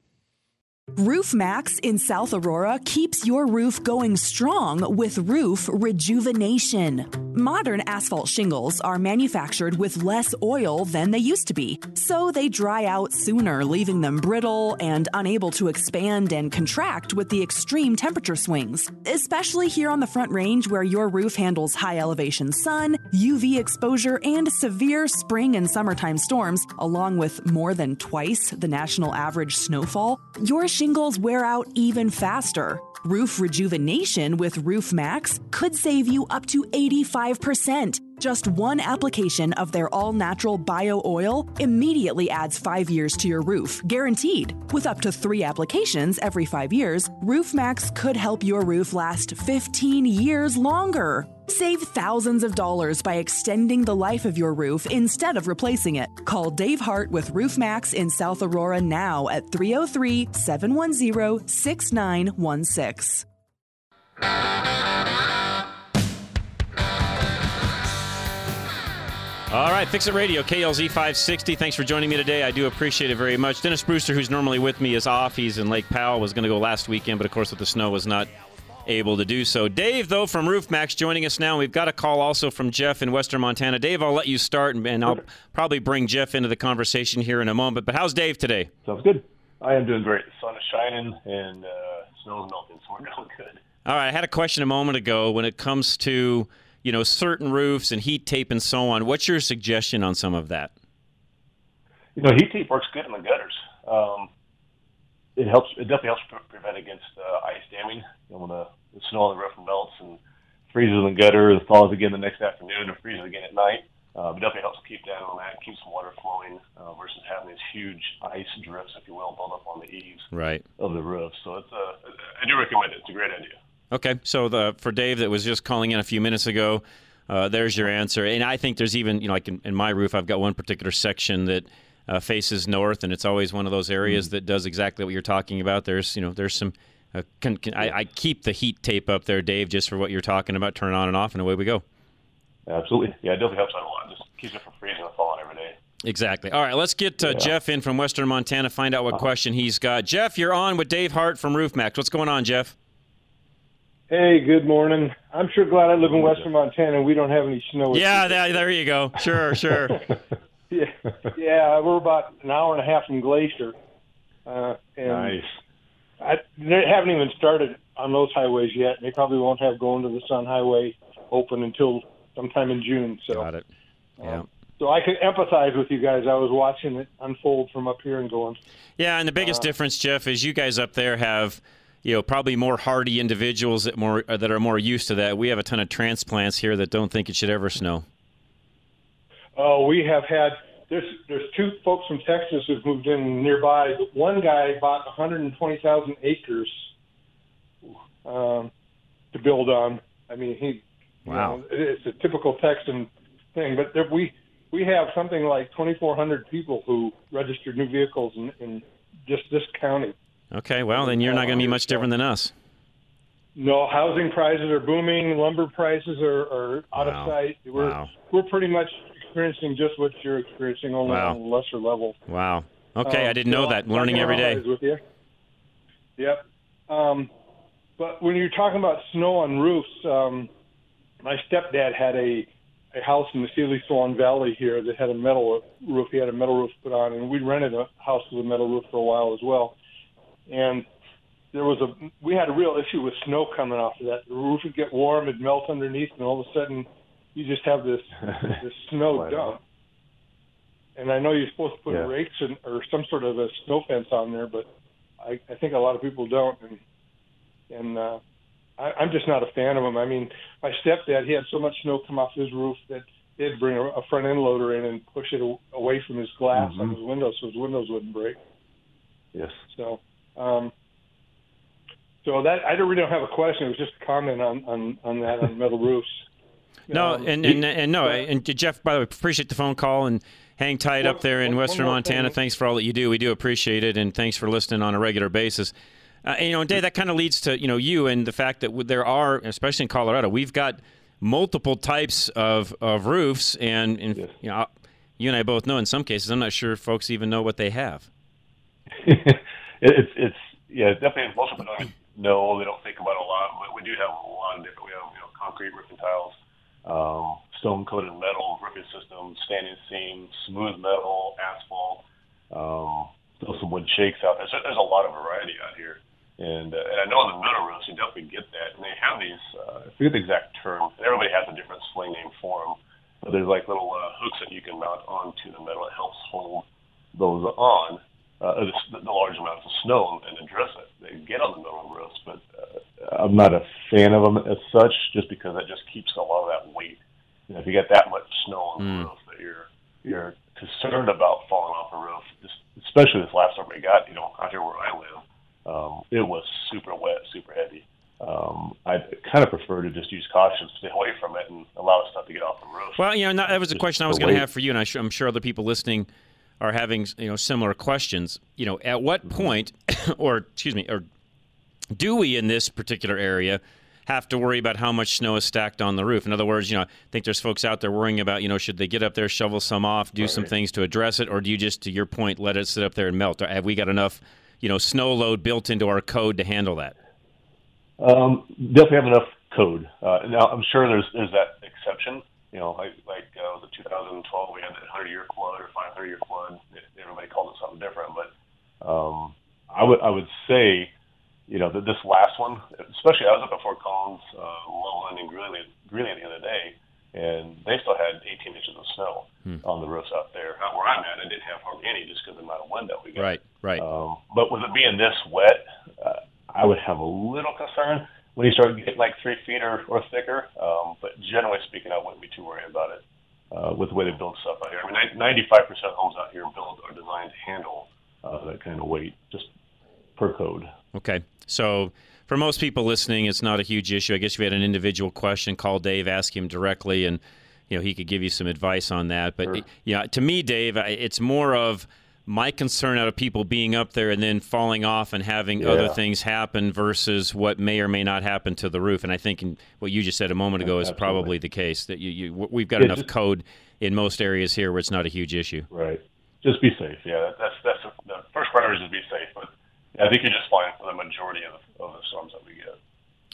RoofMax in South Aurora keeps your roof going strong with roof rejuvenation. Modern asphalt shingles are manufactured with less oil than they used to be, so they dry out sooner, leaving them brittle and unable to expand and contract with the extreme temperature swings. Especially here on the Front Range, where your roof handles high elevation sun, UV exposure, and severe spring and summertime storms, along with more than twice the national average snowfall, your shingles wear out even faster. Roof rejuvenation with RoofMax could save you up to 85%. Just one application of their all-natural bio oil immediately adds 5 years to your roof, guaranteed. With up to 3 applications every 5 years, RoofMax could help your roof last 15 years longer. Save thousands of dollars by extending the life of your roof instead of replacing it. Call Dave Hart with RoofMax in South Aurora now at 303-710-6916. All right, Fix It Radio, KLZ 560. Thanks for joining me today. I do appreciate it very much. Dennis Brewster, who's normally with me, is off. He's in Lake Powell. Was going to go last weekend, but of course with the snow was not able to do so. Dave, though, from RoofMax joining us now. We've got a call also from Jeff in Western Montana. Dave, I'll let you start, and I'll probably bring Jeff into the conversation here in a moment. But how's Dave today? Sounds good. I am doing great. The sun is shining, and snow's melting, so we're doing good. All right, I had a question a moment ago when it comes to certain roofs and heat tape and so on. What's your suggestion on some of that? Heat tape works good in the gutters. It helps. It definitely helps prevent against ice damming. When the snow on the roof melts and freezes in the gutter, it thaws again the next afternoon and freezes again at night. It definitely helps keep down on that, keeps some water flowing versus having these huge ice drifts, if you will, build up on the eaves of the roof. So it's I do recommend it. It's a great idea. Okay, so for Dave that was just calling in a few minutes ago, there's your answer. And I think there's even, like in my roof, I've got one particular section that faces north, and it's always one of those areas that does exactly what you're talking about. There's, there's some, I keep the heat tape up there, Dave, just for what you're talking about. Turn it on and off, and away we go. Absolutely. Yeah, it definitely helps out a lot. Just keeps it from freezing and falling every day. Exactly. All right, let's get Jeff in from Western Montana, find out what question he's got. Jeff, you're on with Dave Hart from RoofMax. What's going on, Jeff? Hey, good morning. I'm sure glad I live in Western Montana. We don't have any snow. Yeah, there you go. Sure. yeah, we're about an hour and a half from Glacier. And nice. They haven't even started on those highways yet. They probably won't have going to the Sun Highway open until sometime in June. So. Got it. Yeah. So I can empathize with you guys. I was watching it unfold from up here and going. Yeah, and the biggest difference, Jeff, is you guys up there have – probably more hardy individuals that are more used to that. We have a ton of transplants here that don't think it should ever snow. Oh, we have had there's 2 folks from Texas who've moved in nearby. One guy bought 120,000 acres to build on. I mean, it's a typical Texan thing. But we have something like 2,400 people who registered new vehicles in just this county. Okay, well, then you're not going to be much different than us. No, housing prices are booming. Lumber prices are out of sight. We're pretty much experiencing just what you're experiencing, only on a lesser level. Wow. Okay, I didn't know that. Learning every day. With you. Yep. But when you're talking about snow on roofs, my stepdad had a house in the Siliswan Valley here that had a metal roof. He had a metal roof put on, and we rented a house with a metal roof for a while as well. And we had a real issue with snow coming off of that. The roof would get warm, it'd melt underneath, and all of a sudden you just have this snow dump. And I know you're supposed to put rakes or some sort of a snow fence on there, but I think a lot of people don't. And I'm just not a fan of them. I mean, my stepdad, he had so much snow come off his roof that they'd bring a front end loader in and push it away from his glass on his windows so his windows wouldn't break. Yes. So that I really don't have a question. It was just a comment on that on metal roofs. And Jeff, by the way, appreciate the phone call and hang tight up there in Western Montana. Thanks for all that you do. We do appreciate it, and thanks for listening on a regular basis. Dave, that kind of leads to you and the fact that there are, especially in Colorado, we've got multiple types of roofs, and you and I both know in some cases I'm not sure folks even know what they have. It's definitely most of them don't know. They don't think about it a lot, but we do have a lot of different. We have concrete roofing tiles, stone coated metal roofing systems, standing seams, smooth metal, asphalt, still some wood shakes out there. So there's a lot of variety out here, and I know in the metal roofs you definitely get that, and they have these. I forget the exact term. Everybody has a different slang name for them, but there's like little hooks that you can mount onto the metal. It helps hold those on. The large amounts of snow and address it. They get on the metal roofs, but I'm not a fan of them as such, just because it just keeps a lot of that weight. You know, if you got that much snow on the roof that you're concerned about falling off a roof, especially this last summer we got, you know, out here where I live, it was super wet, super heavy. I kind of prefer to just use caution, stay away from it, and allow stuff to get off the roof. Well, you know, that was a question I was going to have for you, and I'm sure other people listening are having, you know, similar questions. You know, at what point, or do we in this particular area have to worry about how much snow is stacked on the roof? In other words, you know, I think there's folks out there worrying about, you know, should they get up there, shovel some off, do some things to address it, or do you just, to your point, let it sit up there and melt? Or have we got enough, you know, snow load built into our code to handle that? Definitely have enough code. Now, I'm sure there's that exception. You know, like the 2012, we had that 100-year flood or 500-year flood. Everybody called it something different, but I would say, you know, that this last one, especially I was up at Fort Collins, Lowland, and Greeley the other day, and they still had 18 inches of snow on the roofs out there. Where I'm at, I didn't have hardly any just because of the amount of wind that we got. Right. But with it being this wet, I would have a little concern when you start getting like 3 feet or thicker. But generally speaking, I wouldn't be too worried about it with the way they build stuff out here. I mean, 95% of homes out here built are designed to handle that kind of weight, just per code. Okay. So for most people listening, it's not a huge issue. I guess if you had an individual question, call Dave, ask him directly, and you know he could give you some advice on that. But yeah, to me, Dave, it's more of my concern out of people being up there and then falling off and having other things happen versus what may or may not happen to the roof. And I think what you just said a moment ago is probably the case, that we've got enough code in most areas here where it's not a huge issue. Right. Just be safe. Yeah, that's the first priority is to be safe, but I think you're just fine for the majority of the storms that we get.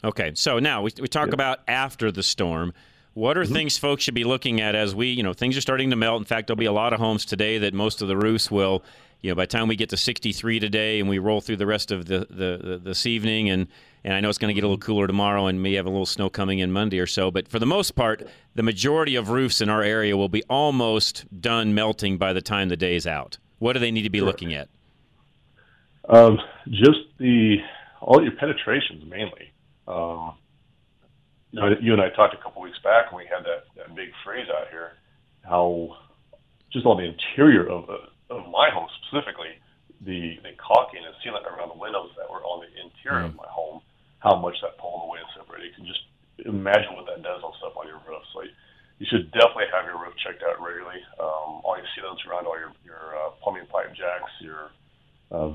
Okay, so now we talk about after the storm. What are things folks should be looking at as we, you know, things are starting to melt. In fact, there'll be a lot of homes today that most of the roofs will, you know, by the time we get to 63 today and we roll through the rest of the this evening, and I know it's going to get a little cooler tomorrow and may have a little snow coming in Monday or so. But for the most part, the majority of roofs in our area will be almost done melting by the time the day's out. What do they need to be looking at? Just all your penetrations mainly. You and I talked a couple weeks back when we had that big freeze out here, how just on the interior of my home specifically, the caulking and sealant around the windows that were on the interior of my home, how much that pulled away and separated. You can just imagine what that does on stuff on your roof. So you should definitely have your roof checked out regularly. All your sealants around, all your plumbing pipe jacks, your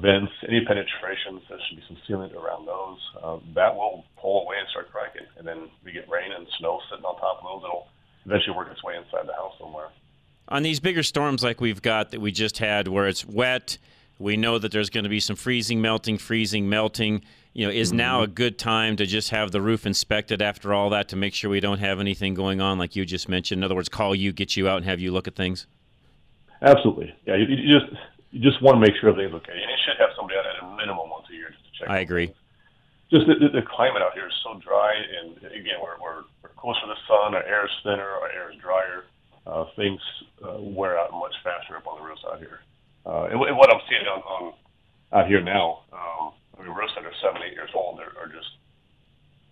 vents, any penetrations, there should be some sealant around those. That will pull away and start cracking. And then we get rain and snow sitting on top of those. It'll eventually work its way inside the house somewhere. On these bigger storms like we've got that we just had where it's wet, we know that there's going to be some freezing, melting. You know, is now a good time to just have the roof inspected after all that to make sure we don't have anything going on like you just mentioned? In other words, call you, get you out, and have you look at things? Absolutely. Yeah, You just want to make sure everything's okay. And you should have somebody out at a minimum once a year just to check. I agree. Just the climate out here is so dry, and again, we're closer to the sun, our air is thinner, our air is drier. Things wear out much faster up on the roofs out here. And what I'm seeing on out here now, I mean, roofs that are 7-8 years old are just,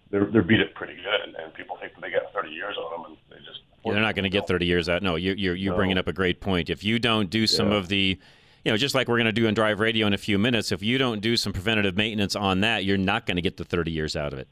they're beat up pretty good, and people think that they got 30 years on them, and they just... Yeah, they're not going to get 30 years out. No, you're bringing up a great point. If you don't do some of the... You know, just like we're going to do in Drive Radio in a few minutes, if you don't do some preventative maintenance on that, you're not going to get the 30 years out of it.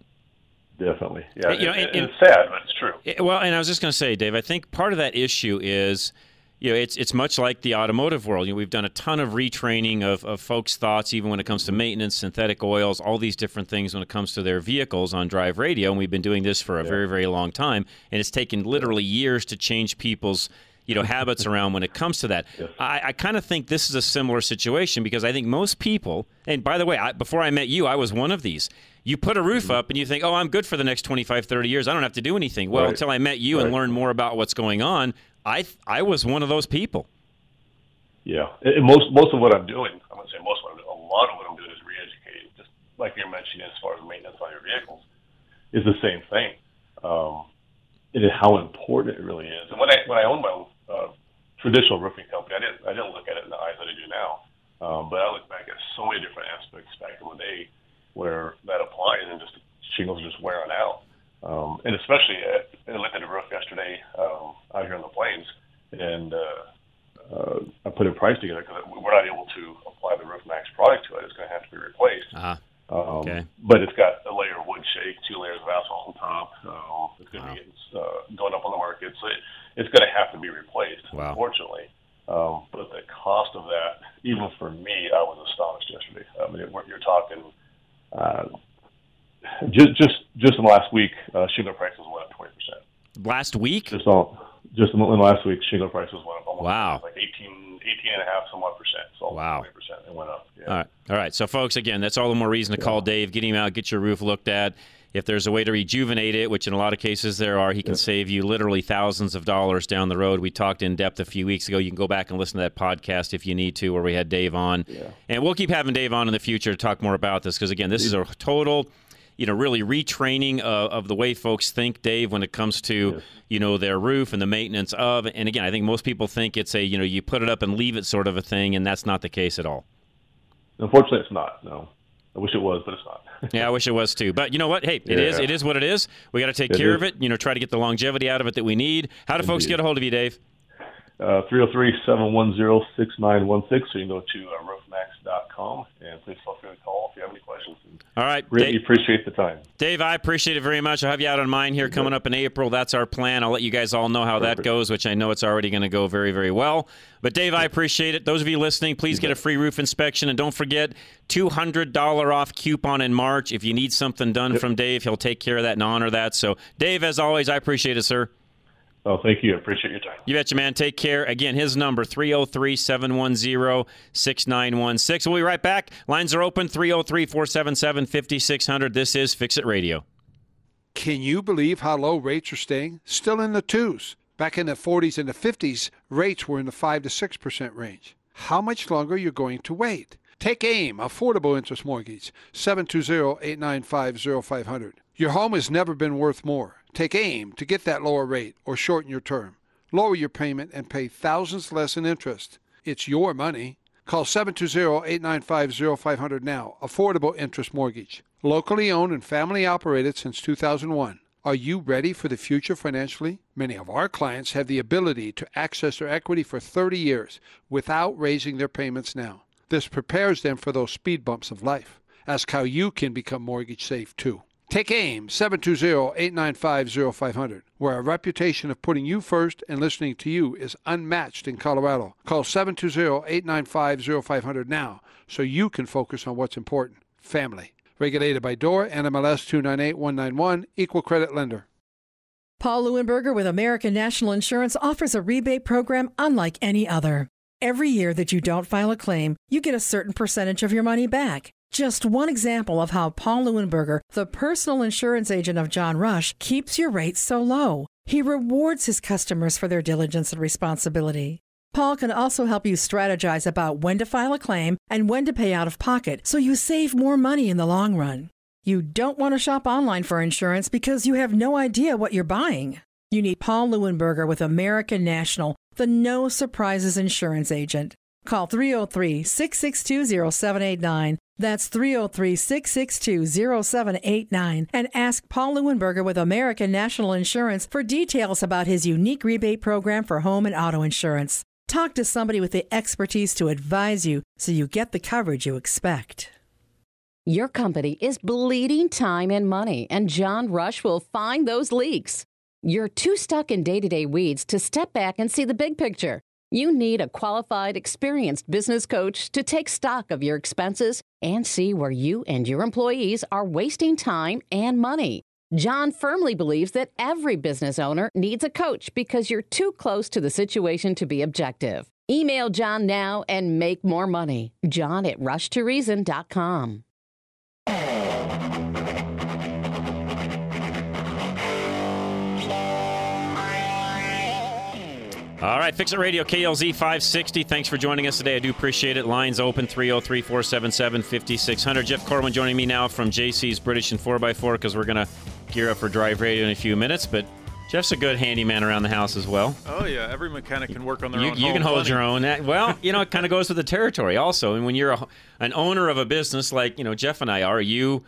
Definitely. Yeah, you know, and it's sad, but it's true. Well, and I was just going to say, Dave, I think part of that issue is, you know, it's much like the automotive world. You know, we've done a ton of retraining of folks' thoughts, even when it comes to maintenance, synthetic oils, all these different things when it comes to their vehicles on Drive Radio, and we've been doing this for a very, very long time, and it's taken literally years to change people's habits around when it comes to that. Yes. I kind of think this is a similar situation because I think most people, and by the way, before I met you, I was one of these. You put a roof up and you think, oh, I'm good for the next 25, 30 years. I don't have to do anything. Well, until I met you and learned more about what's going on, I was one of those people. Yeah. And most of what I'm doing, I'm going to say most of what I'm doing, a lot of what I'm doing is re-educating. Just like you're mentioning as far as maintenance on your vehicles, is the same thing. It is how important it really is. And when I owned my own traditional roofing company, I didn't look at it in the eyes that I do now. But I look back at so many different aspects back in the day where that applies, and just shingles just wearing out. And especially, I looked at the roof yesterday out here in the plains, and I put a price together because we're not able to apply the RoofMax product to it. It's going to have to be replaced. Okay. But it's got a layer of wood shake, 2 layers of asphalt on top. It's going to be going up on the market. So it's going to have to be replaced, unfortunately. But the cost of that, even for me, I was astonished yesterday. I mean, you're talking just in the last week, shingle prices went up 20%. Last week? Just in last week, shingle prices went up almost like 18.5% So 20% it went up. Yeah. All right. All right. So, folks, again, that's all the more reason to call Dave, get him out, get your roof looked at. If there's a way to rejuvenate it, which in a lot of cases there are, he can save you literally thousands of dollars down the road. We talked in depth a few weeks ago. You can go back and listen to that podcast if you need to, where we had Dave on. Yeah. And we'll keep having Dave on in the future to talk more about this because, again, this is a total, you know, really retraining of the way folks think, Dave, when it comes to, you know, their roof and the maintenance of. And, again, I think most people think it's a, you know, you put it up and leave it sort of a thing, and that's not the case at all. Unfortunately, it's not, no. I wish it was, but it's not. Yeah, I wish it was too. But you know what? Hey, it is what it is. We got to take care of it, you know, try to get the longevity out of it that we need. How do folks get a hold of you, Dave? 303-710-6916. So you can go to roofmax.com, and please feel free to call if you have any questions. All right. Really appreciate the time. Dave, I appreciate it very much. I'll have you out on mine here coming up in April. That's our plan. I'll let you guys all know how that goes, which I know it's already going to go very, very well. But, Dave, I appreciate it. Those of you listening, please get a free roof inspection. And don't forget, $200 off coupon in March. If you need something done from Dave, he'll take care of that and honor that. So, Dave, as always, I appreciate it, sir. Oh, thank you. I appreciate your time. You betcha, man. Take care. Again, his number, 303-710-6916. We'll be right back. Lines are open, 303-477-5600. This is Fix It Radio. Can you believe how low rates are staying? Still in the 2s. Back in the 40s and the 50s, rates were in the 5 to 6% range. How much longer are you going to wait? Take AIM, Affordable Interest Mortgage, 720-895-0500. Your home has never been worth more. Take AIM to get that lower rate or shorten your term. Lower your payment and pay thousands less in interest. It's your money. Call 720-895-0500 now. Affordable Interest Mortgage. Locally owned and family operated since 2001. Are you ready for the future financially? Many of our clients have the ability to access their equity for 30 years without raising their payments now. This prepares them for those speed bumps of life. Ask how you can become mortgage safe too. Take AIM, 720-895-0500, where our reputation of putting you first and listening to you is unmatched in Colorado. Call 720-895-0500 now so you can focus on what's important, family. Regulated by DOR, NMLS 298191, Equal Credit Lender. Paul Leuenberger with American National Insurance offers a rebate program unlike any other. Every year that you don't file a claim, you get a certain percentage of your money back. Just one example of how Paul Leuenberger, the personal insurance agent of John Rush, keeps your rates so low. He rewards his customers for their diligence and responsibility. Paul can also help you strategize about when to file a claim and when to pay out of pocket so you save more money in the long run. You don't want to shop online for insurance because you have no idea what you're buying. You need Paul Leuenberger with American National, the No Surprises Insurance Agent. Call 303-662-0789. That's 303-662-0789. And ask Paul Leuenberger with American National Insurance for details about his unique rebate program for home and auto insurance. Talk to somebody with the expertise to advise you so you get the coverage you expect. Your company is bleeding time and money, and John Rush will find those leaks. You're too stuck in day-to-day weeds to step back and see the big picture. You need a qualified, experienced business coach to take stock of your expenses and see where you and your employees are wasting time and money. John firmly believes that every business owner needs a coach because you're too close to the situation to be objective. Email John now and make more money. John at rushtoreason.com. All right, Fix It Radio, KLZ 560. Thanks for joining us today. I do appreciate it. Lines open, 303-477-5600. Jeff Corwin joining me now from JC's British and 4x4 because we're going to gear up for Drive Radio in a few minutes. But Jeff's a good handyman around the house as well. Oh, yeah. Every mechanic can work on their own. You can hold your own. Well, you know, it kind of goes with the territory also. And when you're an owner of a business like, you know, Jeff and I are, you...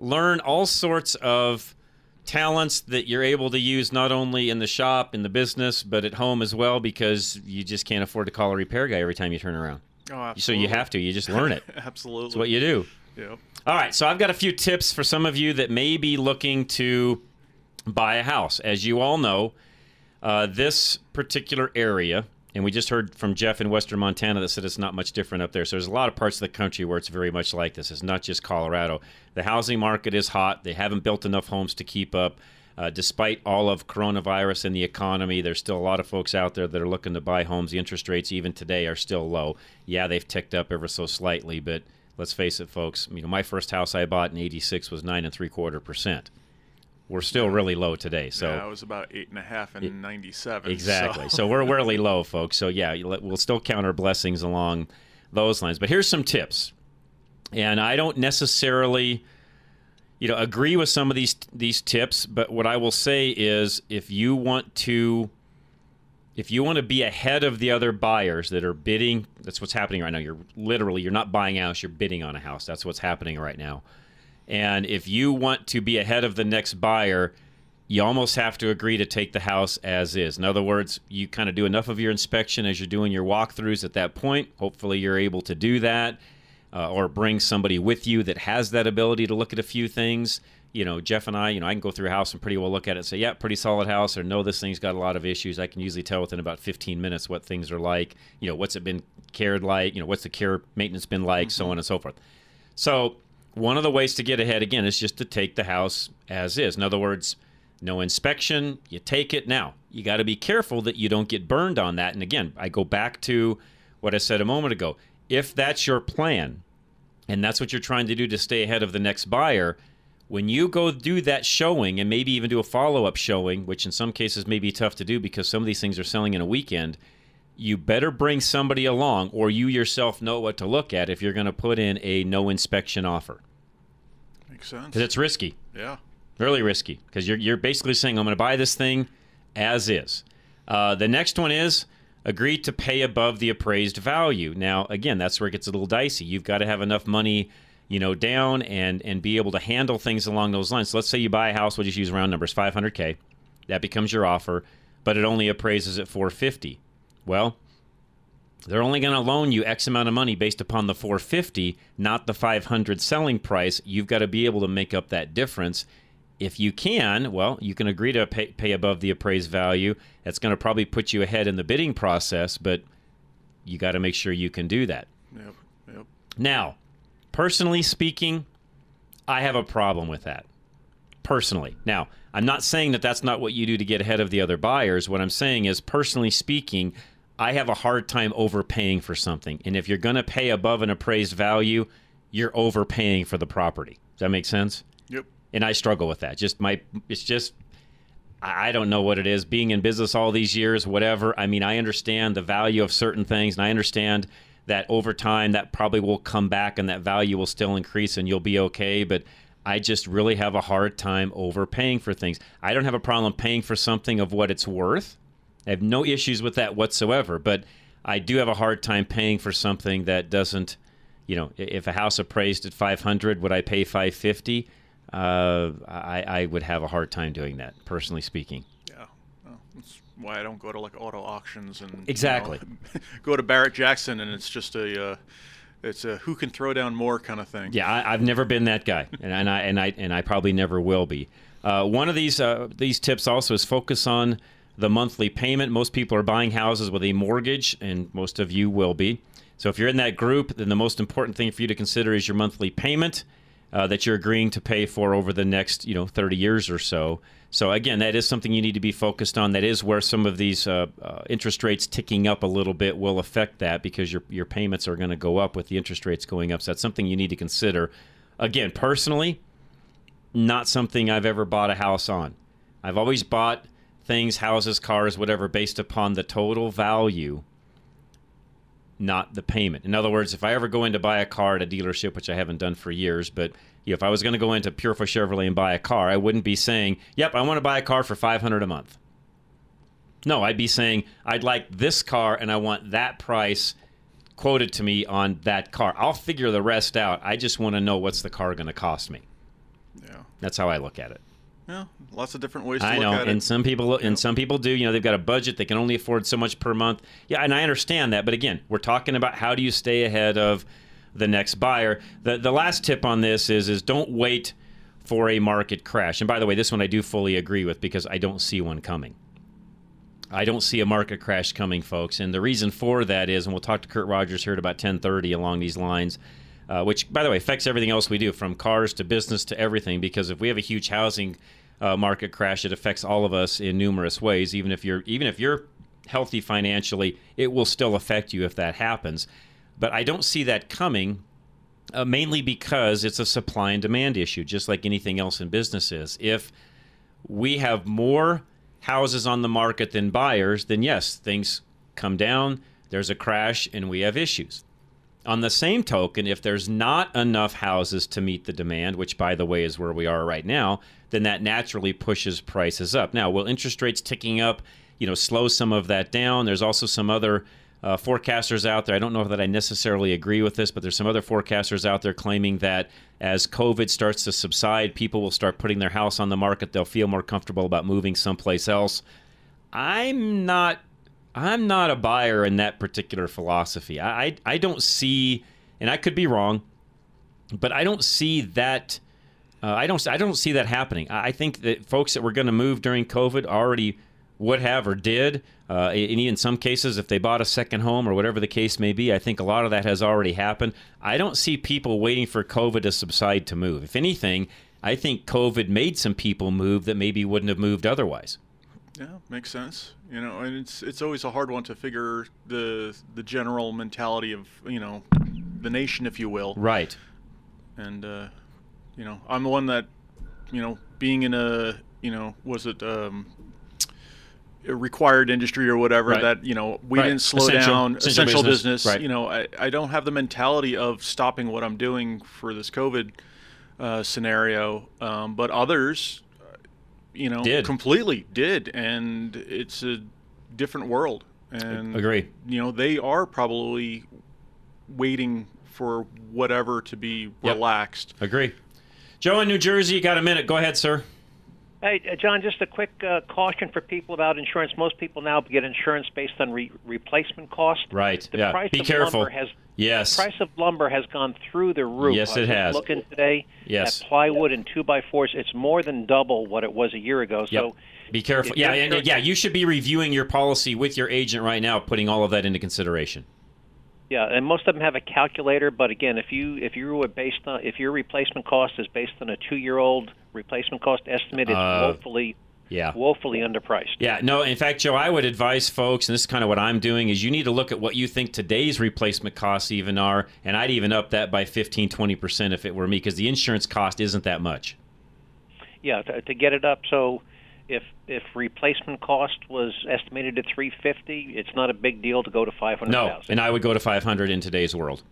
learn all sorts of talents that you're able to use not only in the shop, in the business, but at home as well, because you just can't afford to call a repair guy every time you turn around. Oh, absolutely. So you have to. You just learn it. Absolutely. That's what you do. Yeah. All right. So I've got a few tips for some of you that may be looking to buy a house. As you all know, this particular area, and we just heard from Jeff in Western Montana that said it's not much different up there. So there's a lot of parts of the country where it's very much like this. It's not just Colorado. The housing market is hot. They haven't built enough homes to keep up. Despite all of coronavirus and the economy, there's still a lot of folks out there that are looking to buy homes. The interest rates even today are still low. Yeah, they've ticked up ever so slightly, but let's face it, folks. You know, my first house I bought in '86 was 9.75%. We're still really low today. So yeah, it was about 8.5 in '97. Exactly. So we're really low, folks. So yeah, we'll still count our blessings along those lines. But here's some tips, and I don't necessarily, agree with some of these tips. But what I will say is, if you want to be ahead of the other buyers that are bidding, that's what's happening right now. You're not buying a house, you're bidding on a house. That's what's happening right now. And if you want to be ahead of the next buyer, you almost have to agree to take the house as is. In other words, you kind of do enough of your inspection as you're doing your walkthroughs at that point. Hopefully you're able to do that, or bring somebody with you that has that ability to look at a few things. Jeff and I, I can go through a house and pretty well look at it and say, yeah, pretty solid house, or no, this thing's got a lot of issues. I can usually tell within about 15 minutes what things are like, what's it been cared like, what's the care maintenance been like, mm-hmm. So on and so forth. So one of the ways to get ahead, again, is just to take the house as is. In other words, no inspection, you take it now. You got to be careful that you don't get burned on that. And again, I go back to what I said a moment ago. If that's your plan and that's what you're trying to do to stay ahead of the next buyer, when you go do that showing and maybe even do a follow-up showing, which in some cases may be tough to do because some of these things are selling in a weekend, you better bring somebody along, or you yourself know what to look at if you're going to put in a no inspection offer. Makes sense. Because it's risky. Yeah. Really risky, because you're basically saying, I'm going to buy this thing as is. The next one is agree to pay above the appraised value. Now, again, that's where it gets a little dicey. You've got to have enough money down and be able to handle things along those lines. So let's say you buy a house, we'll just use round numbers, $500K. That becomes your offer, but it only appraises at $450. Well, they're only going to loan you X amount of money based upon the $450, not the $500 selling price. You've got to be able to make up that difference. If you can, well, you can agree to pay above the appraised value. That's going to probably put you ahead in the bidding process, but you got to make sure you can do that. Yep. Now, personally speaking, I have a problem with that. Personally. Now, I'm not saying that that's not what you do to get ahead of the other buyers. What I'm saying is, personally speaking, I have a hard time overpaying for something. And if you're going to pay above an appraised value, you're overpaying for the property. Does that make sense? Yep. And I struggle with that. I don't know what it is. Being in business all these years, whatever. I understand the value of certain things, and I understand that over time that probably will come back and that value will still increase and you'll be okay. But I just really have a hard time overpaying for things. I don't have a problem paying for something of what it's worth. I have no issues with that whatsoever, but I do have a hard time paying for something that doesn't, if a house appraised at $500, would I pay $550? I would have a hard time doing that, personally speaking. That's why I don't go to auto auctions and exactly go to Barrett Jackson, and it's just a who can throw down more kind of thing. Yeah, I've never been that guy, and I probably never will be. One of these tips also is focus on the monthly payment. Most people are buying houses with a mortgage, and most of you will be. So if you're in that group, then the most important thing for you to consider is your monthly payment that you're agreeing to pay for over the next 30 years or so. So again, that is something you need to be focused on. That is where some of these interest rates ticking up a little bit will affect that, because your payments are going to go up with the interest rates going up. So that's something you need to consider. Again, personally, not something I've ever bought a house on. I've always bought things, houses, cars, whatever, based upon the total value, not the payment. In other words, if I ever go in to buy a car at a dealership, which I haven't done for years, but if I was going to go into Purefoy Chevrolet and buy a car, I wouldn't be saying, yep, I want to buy a car for $500 a month. No, I'd be saying, I'd like this car and I want that price quoted to me on that car. I'll figure the rest out. I just want to know what's the car going to cost me. Yeah. That's how I look at it. Yeah, lots of different ways to look at it. And some people and some people do. You know, they've got a budget. They can only afford so much per month. Yeah, and I understand that. But again, we're talking about how do you stay ahead of the next buyer. The last tip on this is don't wait for a market crash. And by the way, this one I do fully agree with because I don't see one coming. I don't see a market crash coming, folks. And the reason for that is, and we'll talk to Kurt Rogers here at about 10:30 along these lines, which, by the way, affects everything else we do, from cars to business to everything, because if we have a huge housing market crash, it affects all of us in numerous ways. Even if you're healthy financially, it will still affect you if that happens. But I don't see that coming, mainly because it's a supply and demand issue, just like anything else in businesses. If we have more houses on the market than buyers, then yes, things come down, there's a crash, and we have issues. On the same token, if there's not enough houses to meet the demand, which, by the way, is where we are right now, then that naturally pushes prices up. Now, will interest rates ticking up, slow some of that down? There's also some other forecasters out there. I don't know that I necessarily agree with this, but there's some other forecasters out there claiming that as COVID starts to subside, people will start putting their house on the market. They'll feel more comfortable about moving someplace else. I'm not a buyer in that particular philosophy. I don't see, and I could be wrong, but I don't see that. I don't see that happening. I think that folks that were going to move during COVID already would have or did. And in some cases, if they bought a second home or whatever the case may be, I think a lot of that has already happened. I don't see people waiting for COVID to subside to move. If anything, I think COVID made some people move that maybe wouldn't have moved otherwise. Yeah, makes sense. And it's always a hard one to figure the general mentality of, the nation, if you will. Right. And, I'm the one that, being in a, required industry or whatever, right, that we didn't slow down essential business, right. I don't have the mentality of stopping what I'm doing for this COVID scenario, but others completely did, and it's a different world, and agree, they are probably waiting for whatever to be relaxed. Agree. Joe in New Jersey, you got a minute, go ahead, sir. Hey, John, just a quick caution for people about insurance. Most people now get insurance based on replacement cost. Right. Be careful. The price of lumber has gone through the roof. Yes, it has. Looking today at plywood and 2x4s, it's more than double what it was a year ago. So be careful. Yeah, you should be reviewing your policy with your agent right now, putting all of that into consideration. Yeah, and most of them have a calculator, but again, if your replacement cost is based on a 2-year-old replacement cost estimate, it's woefully underpriced. Yeah, no, in fact, Joe, I would advise folks, and this is kind of what I'm doing, is you need to look at what you think today's replacement costs even are, and I'd even up that by 15-20% if it were me, because the insurance cost isn't that much. Yeah, to get it up, so if replacement cost was estimated at $350,000, it's not a big deal to go to $500,000. No, and I would go to $500,000 in today's world.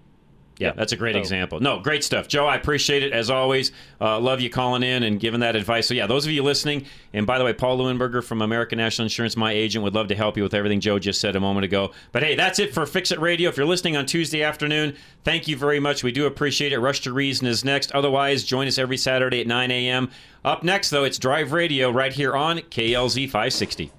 Yeah, that's a great example. No, great stuff. Joe, I appreciate it, as always. Love you calling in and giving that advice. So, yeah, those of you listening, and by the way, Paul Leuenberger from American National Insurance, my agent, would love to help you with everything Joe just said a moment ago. But, hey, that's it for Fix It Radio. If you're listening on Tuesday afternoon, thank you very much. We do appreciate it. Rush to Reason is next. Otherwise, join us every Saturday at 9 a.m. Up next, though, it's Drive Radio right here on KLZ 560.